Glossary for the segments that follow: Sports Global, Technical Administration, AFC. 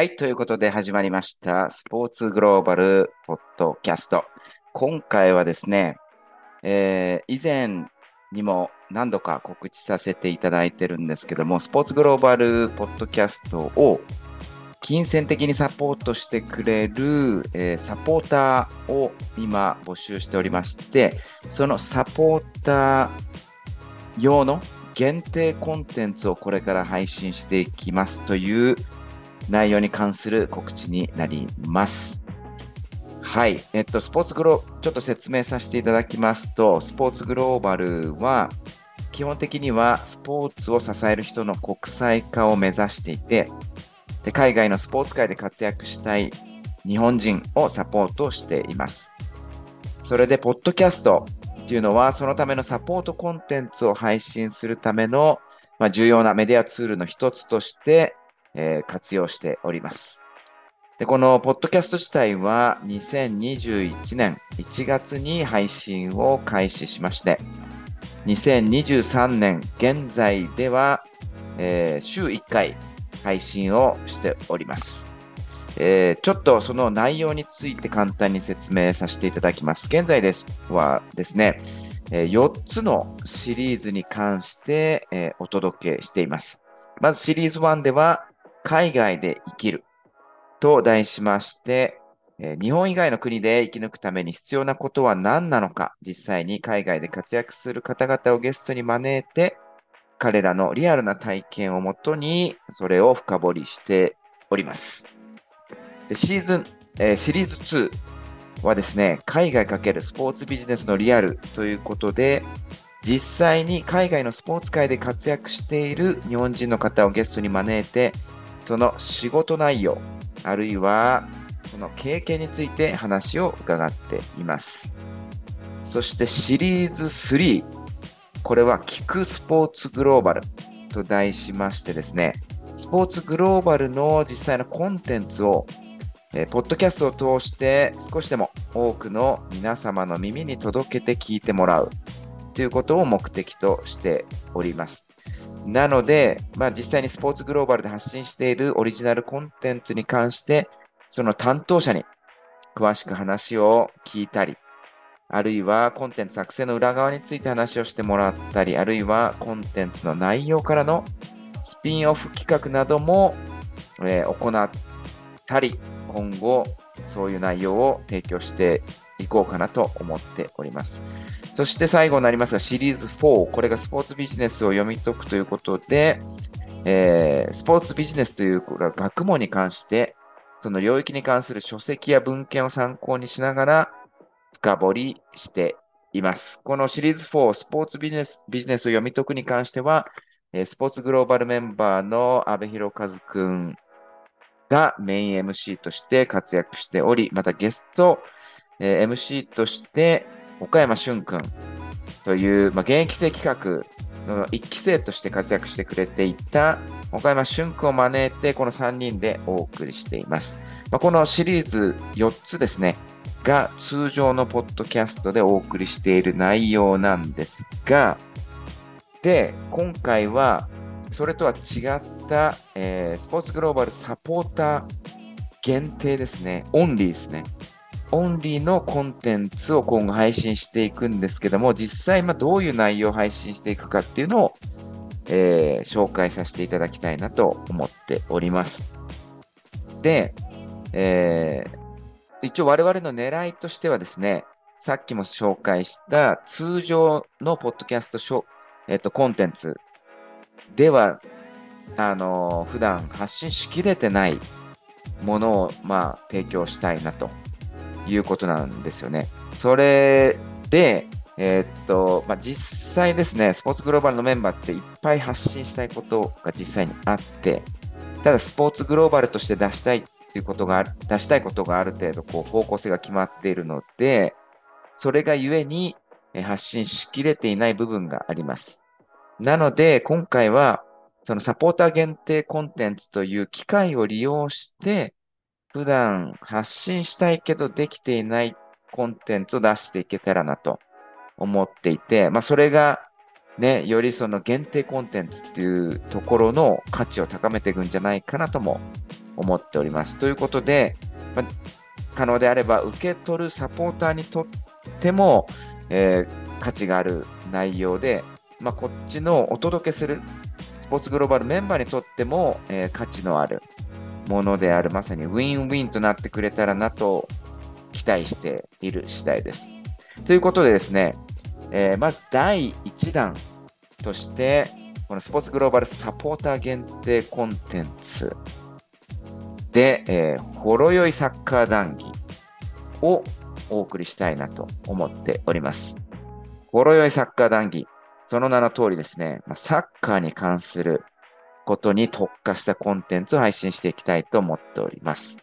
はい、ということで始まりましたスポーツグローバルポッドキャスト。今回はですね、以前にも何度か告知させていただいてるんですけども、スポーツグローバルポッドキャストを金銭的にサポートしてくれる、サポーターを今募集しておりまして、そのサポーター用の限定コンテンツをこれから配信していきますという内容に関する告知になります。はい、スポーツグロちょっと説明させていただきますと、スポーツグローバルは基本的にはスポーツを支える人の国際化を目指していて、で海外のスポーツ界で活躍したい日本人をサポートしています。それでポッドキャストっていうのはそのためのサポートコンテンツを配信するための、重要なメディアツールの一つとして活用しております。で、このポッドキャスト自体は2021年1月に配信を開始しまして、2023年現在では、週1回配信をしております。ちょっとその内容について簡単に説明させていただきます。現在はですね、4つのシリーズに関して、お届けしています。まずシリーズ1では、海外で生きると題しまして、日本以外の国で生き抜くために必要なことは何なのか、実際に海外で活躍する方々をゲストに招いて、彼らのリアルな体験をもとに、それを深掘りしております。で、シリーズ2はですね、海外×スポーツビジネスのリアルということで、実際に海外のスポーツ界で活躍している日本人の方をゲストに招いて、その仕事内容、あるいはその経験について話を伺っています。そしてシリーズ3、これは聞くスポーツグローバルと題しましてですね、スポーツグローバルの実際のコンテンツを、ポッドキャストを通して少しでも多くの皆様の耳に届けて聞いてもらうということを目的としております。なので、実際にスポーツグローバルで発信しているオリジナルコンテンツに関して、その担当者に詳しく話を聞いたり、あるいはコンテンツ作成の裏側について話をしてもらったり、あるいはコンテンツの内容からのスピンオフ企画なども、行ったり、今後そういう内容を提供していこうかなと思っております。そして最後になりますが、シリーズ4、これがスポーツビジネスを読み解くということで、スポーツビジネスという学問に関して、その領域に関する書籍や文献を参考にしながら深掘りしています。このシリーズ4、スポーツビジネスを読み解くに関しては、スポーツグローバルメンバーの阿部寛和くんがメイン MC として活躍しており、またゲスト、MC として、岡山俊君という、現役生企画の1期生として活躍してくれていた岡山俊君を招いて、この3人でお送りしています。このシリーズ4つですね、が通常のポッドキャストでお送りしている内容なんですが、で、今回はそれとは違った、スポーツグローバルサポーター限定ですね、オンリーですね。オンリーのコンテンツを今後配信していくんですけども、実際どういう内容を配信していくかっていうのを、紹介させていただきたいなと思っております。で、一応我々の狙いとしてはですね、さっきも紹介した通常のポッドキャストコンテンツでは、普段発信しきれてないものを、提供したいなと。いうことなんですよね。それで、実際ですね、スポーツグローバルのメンバーっていっぱい発信したいことが実際にあって、ただスポーツグローバルとして出したいことがある程度方向性が決まっているので、それがゆえに発信しきれていない部分があります。なので今回はそのサポーター限定コンテンツという機会を利用して、普段発信したいけどできていないコンテンツを出していけたらなと思っていて、それがね、よりその限定コンテンツっていうところの価値を高めていくんじゃないかなとも思っております。ということで、可能であれば受け取るサポーターにとっても、価値がある内容で、こっちのお届けするスポーツグローバルメンバーにとっても、価値のあるものである、まさにウィンウィンとなってくれたらなと期待している次第です。ということでですね、まず第1弾としてこのスポーツグローバルサポーター限定コンテンツで、ほろ酔いサッカー談義をお送りしたいなと思っております。ほろ酔いサッカー談義、その名の通りですね、サッカーに関することに特化したコンテンツを配信していきたいと思っております。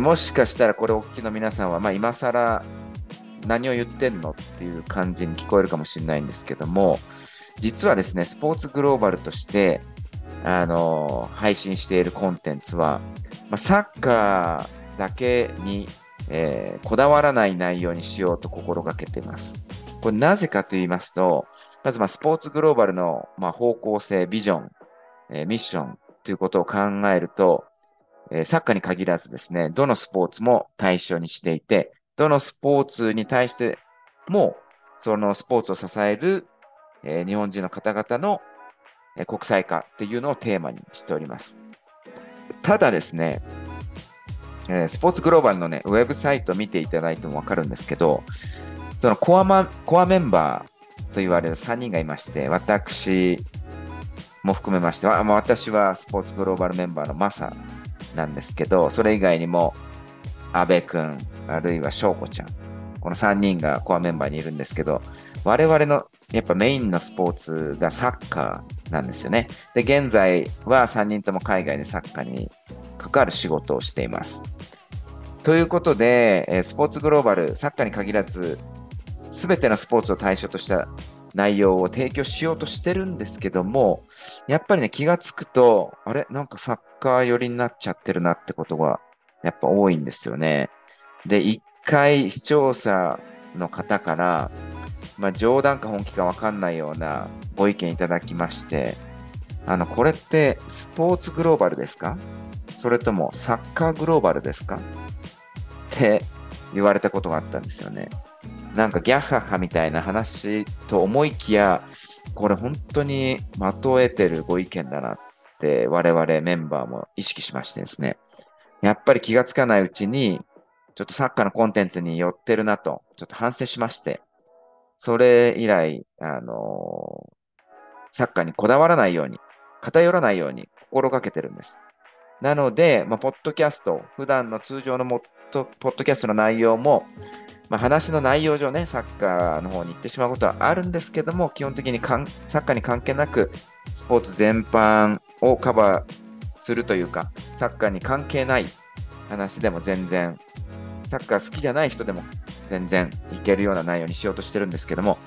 もしかしたらこれをお聞きの皆さんは、今更何を言ってんのっていう感じに聞こえるかもしれないんですけども、実はですね、スポーツグローバルとして、配信しているコンテンツは、サッカーだけに、こだわらない内容にしようと心がけています。これなぜかと言いますと、まずスポーツグローバルの方向性、ビジョン、ミッションということを考えると、サッカーに限らずですね、どのスポーツも対象にしていて、どのスポーツに対してもそのスポーツを支える日本人の方々の国際化っていうのをテーマにしております。ただですね、スポーツグローバルの、ウェブサイトを見ていただいてもわかるんですけど、そのコアメンバーと言われる3人がいまして、私も含めましては、私はスポーツグローバルメンバーのマサなんですけど、それ以外にも阿部くん、あるいは翔子ちゃん、この3人がコアメンバーにいるんですけど、我々のやっぱメインのスポーツがサッカーなんですよね。で、現在は3人とも海外でサッカーに関わる仕事をしています。ということで、スポーツグローバル、サッカーに限らず全てのスポーツを対象とした内容を提供しようとしてるんですけども、やっぱり気がつくと、なんかサッカー寄りになっちゃってるなってことがやっぱ多いんですよね。で、一回視聴者の方から、冗談か本気か分かんないようなご意見いただきまして、これってスポーツグローバルですか？それともサッカーグローバルですか？って言われたことがあったんですよね。なんかギャッハッハみたいな話と思いきや、これ本当に的を得てるご意見だなって我々メンバーも意識しましてですね、やっぱり気がつかないうちにちょっとサッカーのコンテンツに寄ってるなとちょっと反省しまして、それ以来サッカーにこだわらないように、偏らないように心がけてるんです。なので、ポッドキャスト、普段の通常のポッドキャストの内容も、話の内容上ね、サッカーの方に行ってしまうことはあるんですけども、基本的にサッカーに関係なくスポーツ全般をカバーするというか、サッカーに関係ない話でも全然、サッカー好きじゃない人でも全然いけるような内容にしようとしてるんですけども、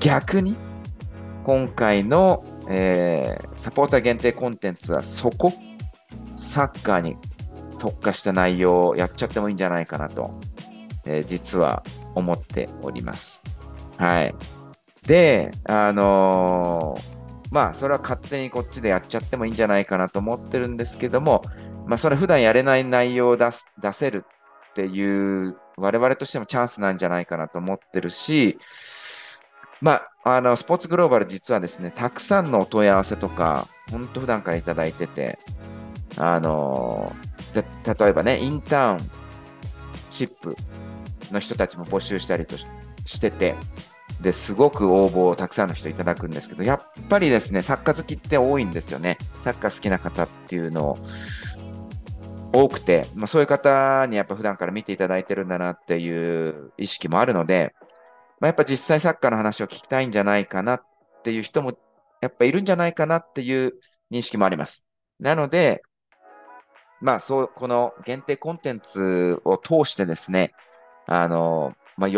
逆に今回の、サポーター限定コンテンツはそこ、サッカーに特化した内容をやっちゃってもいいんじゃないかなと、実は思っております。はい。で、それは勝手にこっちでやっちゃってもいいんじゃないかなと思ってるんですけども、それ普段やれない内容を出せるっていう我々としてもチャンスなんじゃないかなと思ってるし、スポーツグローバル実はですね、たくさんのお問い合わせとか、本当普段からいただいてて、例えばね、インターンシップの人たちも募集したりとしてて、ですごく応募をたくさんの人いただくんですけど、やっぱりですね、サッカー好きって多いんですよね。サッカー好きな方っていうの多くて、そういう方にやっぱ普段から見ていただいてるんだなっていう意識もあるので、やっぱ実際サッカーの話を聞きたいんじゃないかなっていう人もやっぱいるんじゃないかなっていう認識もあります。なので、この限定コンテンツを通してですね、よ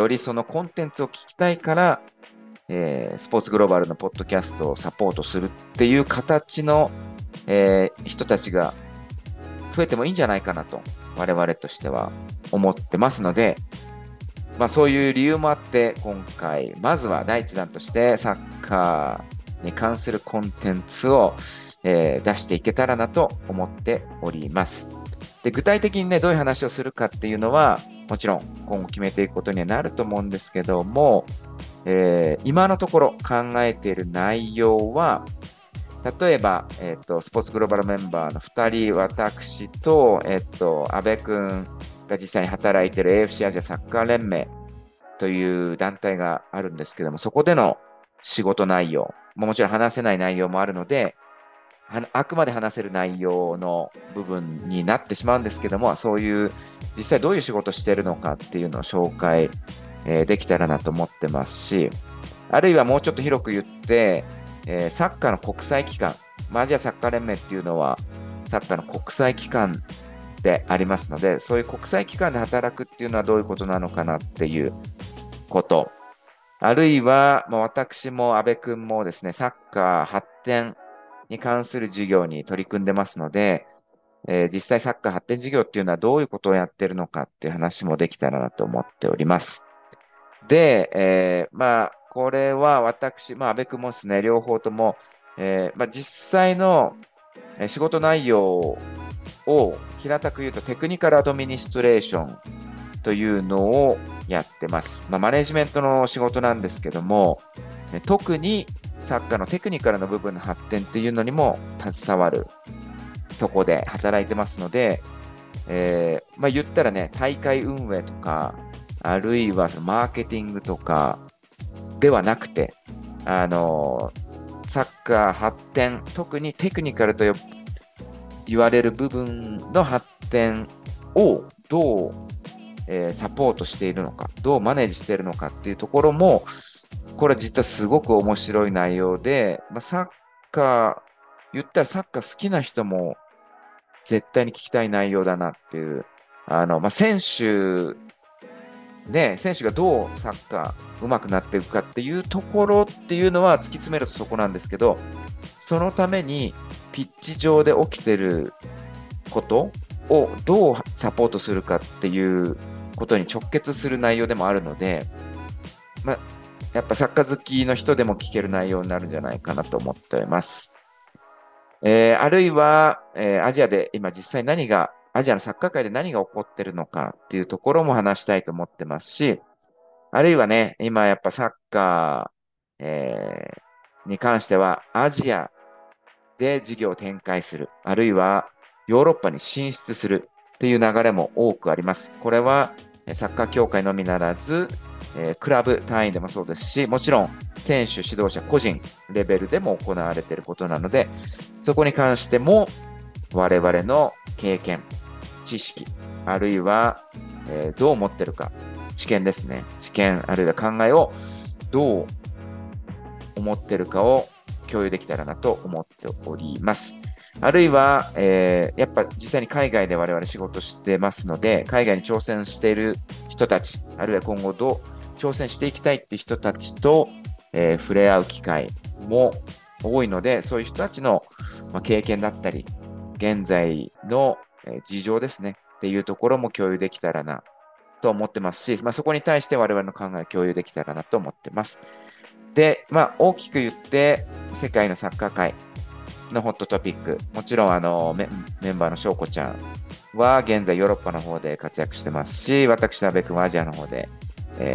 りそのコンテンツを聞きたいから、スポーツグローバルのポッドキャストをサポートするっていう形の、人たちが増えてもいいんじゃないかなと我々としては思ってますので、そういう理由もあって今回まずは第一弾としてサッカーに関するコンテンツを出していけたらなと思っております。で、具体的にね、どういう話をするかっていうのはもちろん今後決めていくことにはなると思うんですけども、今のところ考えている内容は、例えば、スポーツグローバルメンバーの2人、私と、安倍くんが実際に働いている AFC アジアサッカー連盟という団体があるんですけども、そこでの仕事内容、もちろん話せない内容もあるので、あくまで話せる内容の部分になってしまうんですけども、そういう実際どういう仕事してるのかっていうのを紹介できたらなと思ってますし、あるいはもうちょっと広く言って、サッカーの国際機関、アジアサッカー連盟っていうのはサッカーの国際機関でありますので、そういう国際機関で働くっていうのはどういうことなのかなっていうこと、あるいは私も安倍くんもですね、サッカー発展に関する事業に取り組んでますので、実際サッカー発展事業っていうのはどういうことをやってるのかっていう話もできたらなと思っております。で、これは私、安倍君もですね、両方とも、実際の仕事内容を平たく言うとテクニカルアドミニストレーションというのをやってます。マネジメントの仕事なんですけども、特にサッカーのテクニカルの部分の発展っていうのにも携わるとこで働いてますので、言ったらね、大会運営とか、あるいはマーケティングとかではなくて、サッカー発展、特にテクニカルと言われる部分の発展をどう、サポートしているのか、どうマネージしているのかっていうところも、これ実はすごく面白い内容で、サッカー、言ったらサッカー好きな人も絶対に聞きたい内容だなっていう、選手ね、選手がどうサッカー上手くなっていくかっていうところっていうのは突き詰めるとそこなんですけど、そのためにピッチ上で起きてることをどうサポートするかっていうことに直結する内容でもあるので、やっぱサッカー好きの人でも聞ける内容になるんじゃないかなと思っております。あるいは、アジアで今実際何がアジアのサッカー界で何が起こってるのかっていうところも話したいと思ってますし、あるいはね、今やっぱサッカー、に関してはアジアで事業を展開する、あるいはヨーロッパに進出するっていう流れも多くあります。これはサッカー協会のみならず、クラブ単位でもそうですし、もちろん選手、指導者、個人レベルでも行われていることなので、そこに関しても我々の経験、知識、あるいは、どう思ってるか、知見ですね、知見あるいは考えをどう思ってるかを共有できたらなと思っております。あるいは、やっぱ実際に海外で我々仕事してますので、海外に挑戦している人たち、あるいは今後どう挑戦していきたいって人たちと、触れ合う機会も多いので、そういう人たちの、経験だったり現在の事情ですねっていうところも共有できたらなと思ってますし、そこに対して我々の考えを共有できたらなと思ってます。で、大きく言って世界のサッカー界のホットトピック、もちろんメンバーの翔子ちゃんは現在ヨーロッパの方で活躍してますし、私の阿部君はアジアの方で、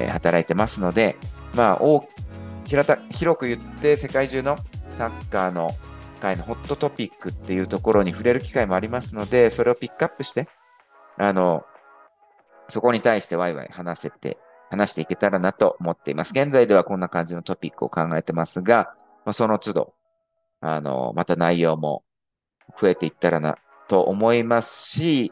働いてますので、広く言って世界中のサッカーの今回のホットトピックっていうところに触れる機会もありますので、それをピックアップしてそこに対してワイワイ話していけたらなと思っています。現在ではこんな感じのトピックを考えてますが、その都度また内容も増えていったらなと思いますし、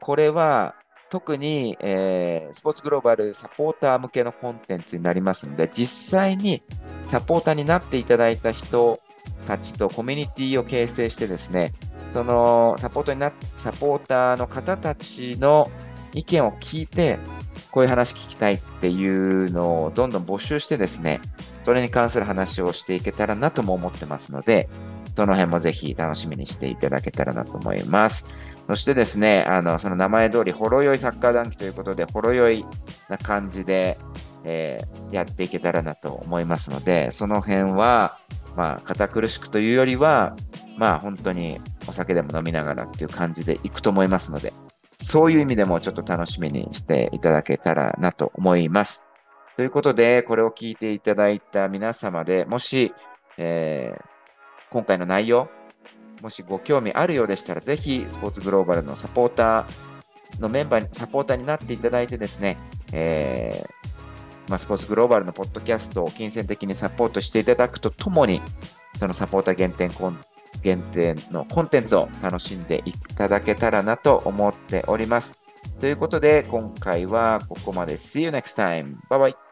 これは特に、スポーツグローバルサポーター向けのコンテンツになりますので、実際にサポーターになっていただいた人たちとコミュニティを形成してですね、そのサポーターの方たちの意見を聞いて、こういう話聞きたいっていうのをどんどん募集してですね、それに関する話をしていけたらなとも思ってますので、その辺もぜひ楽しみにしていただけたらなと思います。そしてですね、その名前通りほろ酔いサッカー談義ということで、ほろ酔いな感じで、やっていけたらなと思いますので、その辺は堅苦しくというよりは、まあ本当にお酒でも飲みながらっていう感じでいくと思いますので、そういう意味でもちょっと楽しみにしていただけたらなと思います。ということで、これを聞いていただいた皆様でもし、今回の内容もしご興味あるようでしたら、ぜひスポーツグローバルのサポーターのメンバーにサポーターになっていただいてですね、スポーツグローバルのポッドキャストを金銭的にサポートしていただくとともに、そのサポーター限定のコンテンツを楽しんでいただけたらなと思っております。ということで今回はここまで。 See you next time. Bye bye.